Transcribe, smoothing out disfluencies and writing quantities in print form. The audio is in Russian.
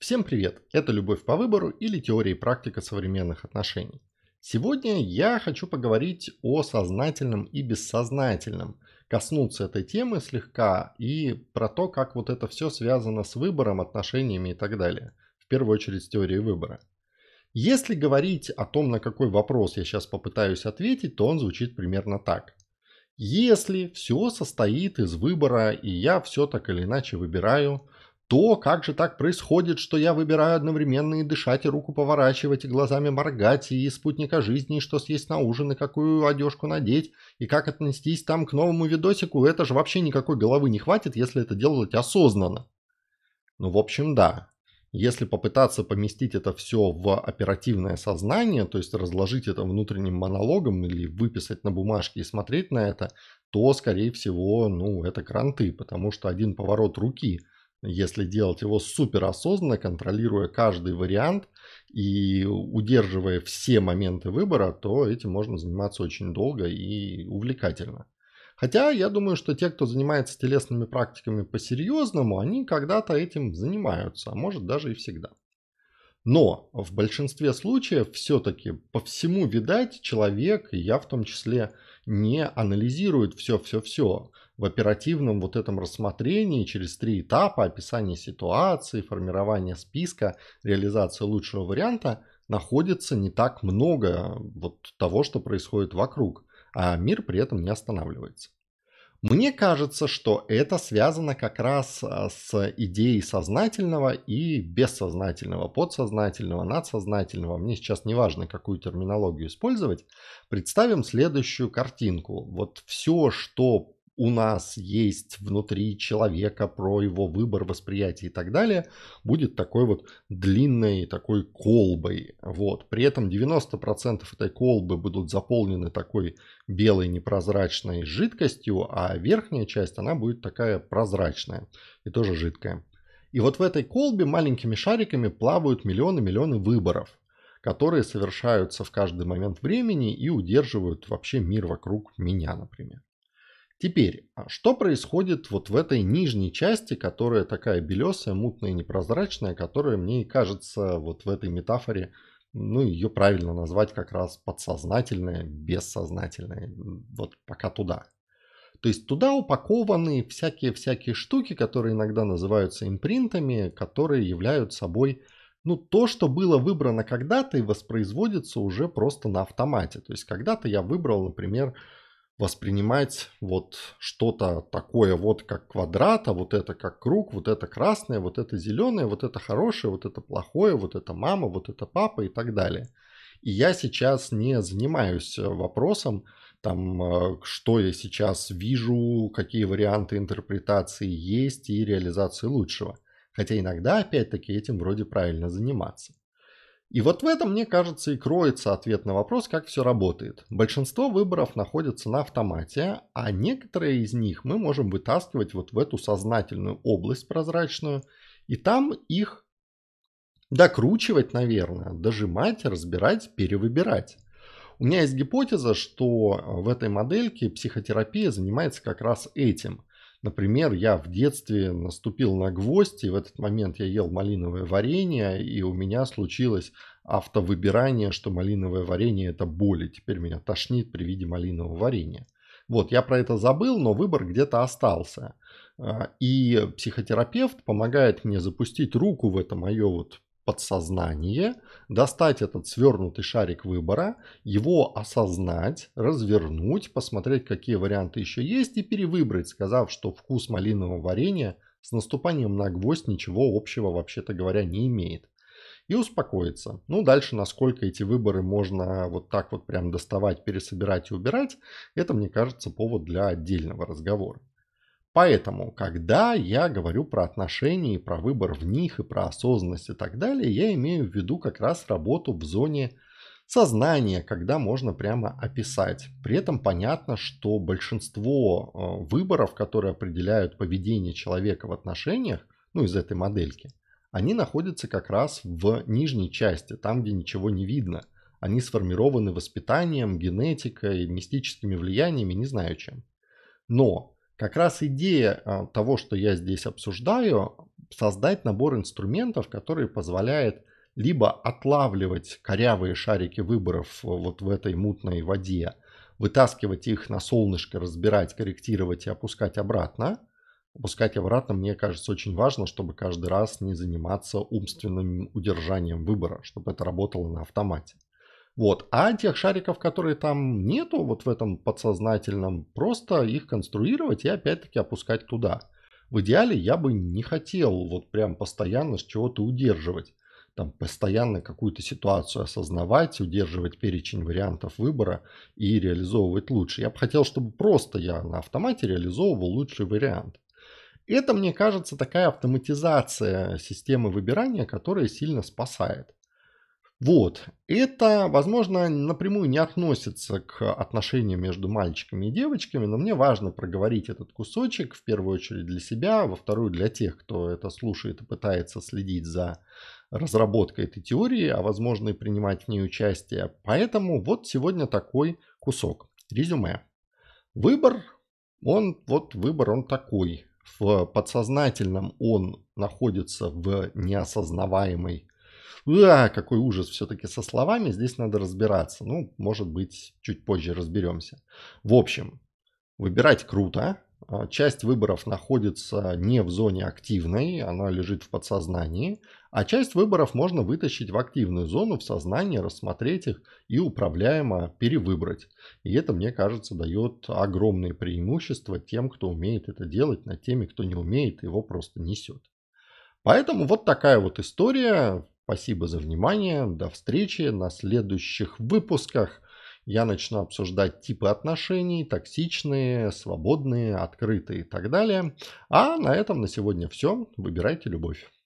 Всем привет! Это «Любовь по выбору» или «Теория и практика современных отношений». Сегодня я хочу поговорить о сознательном и бессознательном, коснуться этой темы слегка и про то, как вот это все связано с выбором, отношениями и так далее. В первую очередь с теорией выбора. Если говорить о том, на какой вопрос я сейчас попытаюсь ответить, то он звучит примерно так. Если все состоит из выбора и я все так или иначе выбираю, то как же так происходит, что я выбираю одновременно и дышать, и руку поворачивать, и глазами моргать, и спутника жизни, и что съесть на ужин, и какую одежку надеть, и как отнестись там к новому видосику? Это же вообще никакой головы не хватит, если это делать осознанно. Ну, в общем, да. Если попытаться поместить это все в оперативное сознание, то есть разложить это внутренним монологом или выписать на бумажке и смотреть на это, то, скорее всего, это кранты, потому что один поворот руки, если делать его суперосознанно, контролируя каждый вариант и удерживая все моменты выбора, то этим можно заниматься очень долго и увлекательно. Хотя я думаю, что те, кто занимается телесными практиками по-серьезному, они когда-то этим занимаются, а может даже и всегда. Но в большинстве случаев все-таки по всему, видать, человек, и я в том числе, не анализирует все-все-все в оперативном вот этом рассмотрении через три этапа: описание ситуации, формирование списка, реализация лучшего варианта, находится не так много вот того, что происходит вокруг, а мир при этом не останавливается. Мне кажется, что это связано как раз с идеей сознательного и бессознательного, подсознательного, надсознательного. Мне сейчас не важно, какую терминологию использовать. Представим следующую картинку. Вот все, что у нас есть внутри человека про его выбор, восприятие и так далее, будет такой вот длинной такой колбой. Вот. При этом 90% этой колбы будут заполнены такой белой непрозрачной жидкостью, а верхняя часть, она будет такая прозрачная и тоже жидкая. И вот в этой колбе маленькими шариками плавают миллионы-миллионы выборов, которые совершаются в каждый момент времени и удерживают вообще мир вокруг меня, например. Теперь, что происходит вот в этой нижней части, которая такая белесая, мутная, непрозрачная, которая, мне кажется, вот в этой метафоре, ее правильно назвать как раз подсознательное, бессознательное, вот пока туда. То есть туда упакованы всякие-всякие штуки, которые иногда называются импринтами, которые являются собой... то, что было выбрано когда-то и воспроизводится уже просто на автомате. То есть когда-то я выбрал, например, воспринимать вот что-то такое вот как квадрат, а вот это как круг, вот это красное, вот это зеленое, вот это хорошее, вот это плохое, вот это мама, вот это папа и так далее. И я сейчас не занимаюсь вопросом, что я сейчас вижу, какие варианты интерпретации есть и реализации лучшего. Хотя иногда, опять-таки, этим вроде правильно заниматься. И вот в этом, мне кажется, и кроется ответ на вопрос, как все работает. Большинство выборов находятся на автомате, а некоторые из них мы можем вытаскивать вот в эту сознательную область прозрачную, и там их докручивать, наверное, дожимать, разбирать, перевыбирать. У меня есть гипотеза, что в этой модельке психотерапия занимается как раз этим. Например, я в детстве наступил на гвоздь, и в этот момент я ел малиновое варенье, и у меня случилось автовыбирание, что малиновое варенье – это боль, и теперь меня тошнит при виде малинового варенья. Вот, я про это забыл, но выбор где-то остался. И психотерапевт помогает мне запустить руку в это мое вот подсознание, достать этот свернутый шарик выбора, его осознать, развернуть, посмотреть, какие варианты еще есть, и перевыбрать, сказав, что вкус малинового варенья с наступанием на гвоздь ничего общего, вообще-то говоря, не имеет. И успокоиться. Дальше, насколько эти выборы можно вот так вот прям доставать, пересобирать и убирать, это, мне кажется, повод для отдельного разговора. Поэтому, когда я говорю про отношения, про выбор в них и про осознанность и так далее, я имею в виду как раз работу в зоне сознания, когда можно прямо описать. При этом понятно, что большинство выборов, которые определяют поведение человека в отношениях, из этой модельки, они находятся как раз в нижней части, там, где ничего не видно. Они сформированы воспитанием, генетикой, мистическими влияниями, не знаю чем. Но... Как раз идея того, что я здесь обсуждаю, создать набор инструментов, который позволяет либо отлавливать корявые шарики выборов вот в этой мутной воде, вытаскивать их на солнышко, разбирать, корректировать и опускать обратно. Опускать обратно, мне кажется, очень важно, чтобы каждый раз не заниматься умственным удержанием выбора, чтобы это работало на автомате. Вот. А тех шариков, которые там нету, вот в этом подсознательном, просто их конструировать и опять-таки опускать туда. В идеале я бы не хотел вот прям постоянно с чего-то удерживать. Там постоянно какую-то ситуацию осознавать, удерживать перечень вариантов выбора и реализовывать лучше. Я бы хотел, чтобы просто я на автомате реализовывал лучший вариант. Это, мне кажется, такая автоматизация системы выбирания, которая сильно спасает. Вот. Это, возможно, напрямую не относится к отношениям между мальчиками и девочками, но мне важно проговорить этот кусочек, в первую очередь для себя, во вторую для тех, кто это слушает и пытается следить за разработкой этой теории, а возможно и принимать в ней участие. Поэтому вот сегодня такой кусок. Резюме. Выбор, он такой. В подсознательном он находится в неосознаваемой. Какой ужас все-таки со словами, здесь надо разбираться. Ну, может быть, чуть позже разберемся. В общем, выбирать круто. Часть выборов находится не в зоне активной, она лежит в подсознании. А часть выборов можно вытащить в активную зону, в сознание, рассмотреть их и управляемо перевыбрать. И это, мне кажется, дает огромные преимущества тем, кто умеет это делать, над теми, кто не умеет, его просто несет. Поэтому вот такая вот история. Спасибо за внимание. До встречи на следующих выпусках. Я начну обсуждать типы отношений, токсичные, свободные, открытые и так далее. А на этом на сегодня все. Выбирайте любовь.